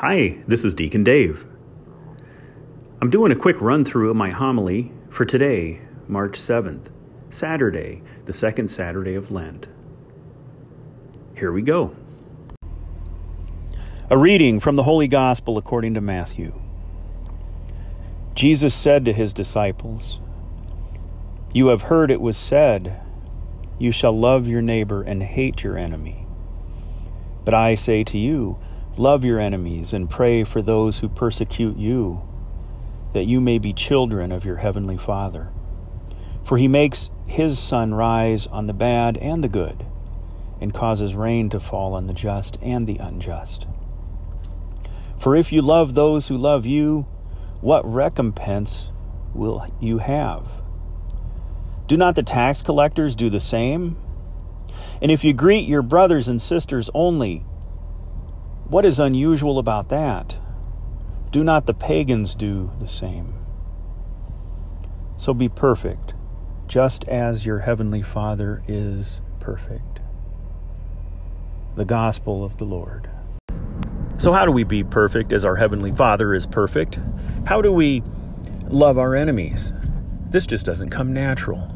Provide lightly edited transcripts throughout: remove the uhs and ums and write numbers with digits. Hi, this is Deacon Dave. I'm doing a quick run-through of my homily for today, March 7th, Saturday, the second Saturday of Lent. Here we go. A reading from the Holy Gospel according to Matthew. Jesus said to his disciples, "You have heard it was said, 'You shall love your neighbor and hate your enemy.' But I say to you, love your enemies and pray for those who persecute you, that you may be children of your heavenly Father. For he makes his sun rise on the bad and the good, and causes rain to fall on the just and the unjust. For if you love those who love you, what recompense will you have? Do not the tax collectors do the same? And if you greet your brothers and sisters only, what is unusual about that? Do not the pagans do the same? So be perfect, just as your heavenly Father is perfect." The Gospel of the Lord. So how do we be perfect as our heavenly Father is perfect? How do we love our enemies? This just doesn't come natural.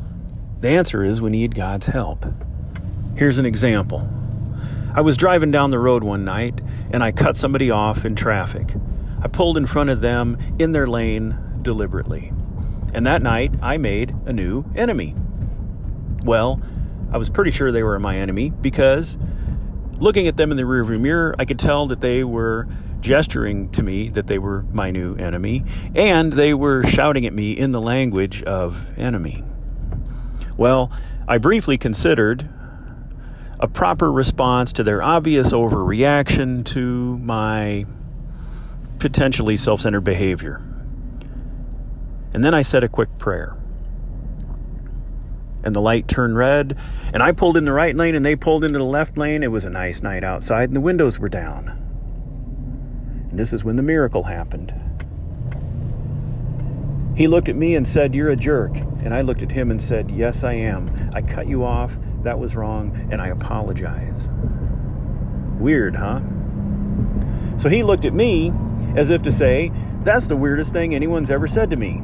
The answer is we need God's help. Here's an example. I was driving down the road one night, and I cut somebody off in traffic. I pulled in front of them in their lane deliberately. And that night, I made a new enemy. Well, I was pretty sure they were my enemy because looking at them in the rearview mirror, I could tell that they were gesturing to me that they were my new enemy, and they were shouting at me in the language of enemy. Well, I briefly considered a proper response to their obvious overreaction to my potentially self-centered behavior. And then I said a quick prayer. And the light turned red, and I pulled in the right lane, and they pulled into the left lane. It was a nice night outside, and the windows were down. And this is when the miracle happened. He looked at me and said, "You're a jerk." And I looked at him and said, "Yes, I am. I cut you off. That was wrong, and I apologize." Weird, huh? So he looked at me as if to say, "That's the weirdest thing anyone's ever said to me."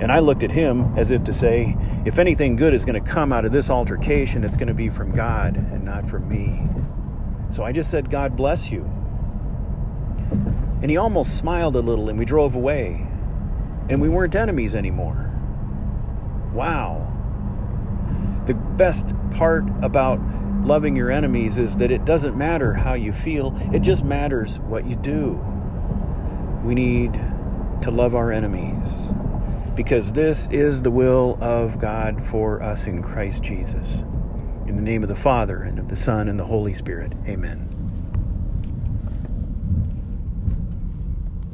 And I looked at him as if to say, "If anything good is going to come out of this altercation, it's going to be from God and not from me." So I just said, "God bless you." And he almost smiled a little, and we drove away. And we weren't enemies anymore. Wow. The best part about loving your enemies is that it doesn't matter how you feel, it just matters what you do. We need to love our enemies because this is the will of God for us in Christ Jesus. In the name of the Father, and of the Son, and the Holy Spirit. Amen.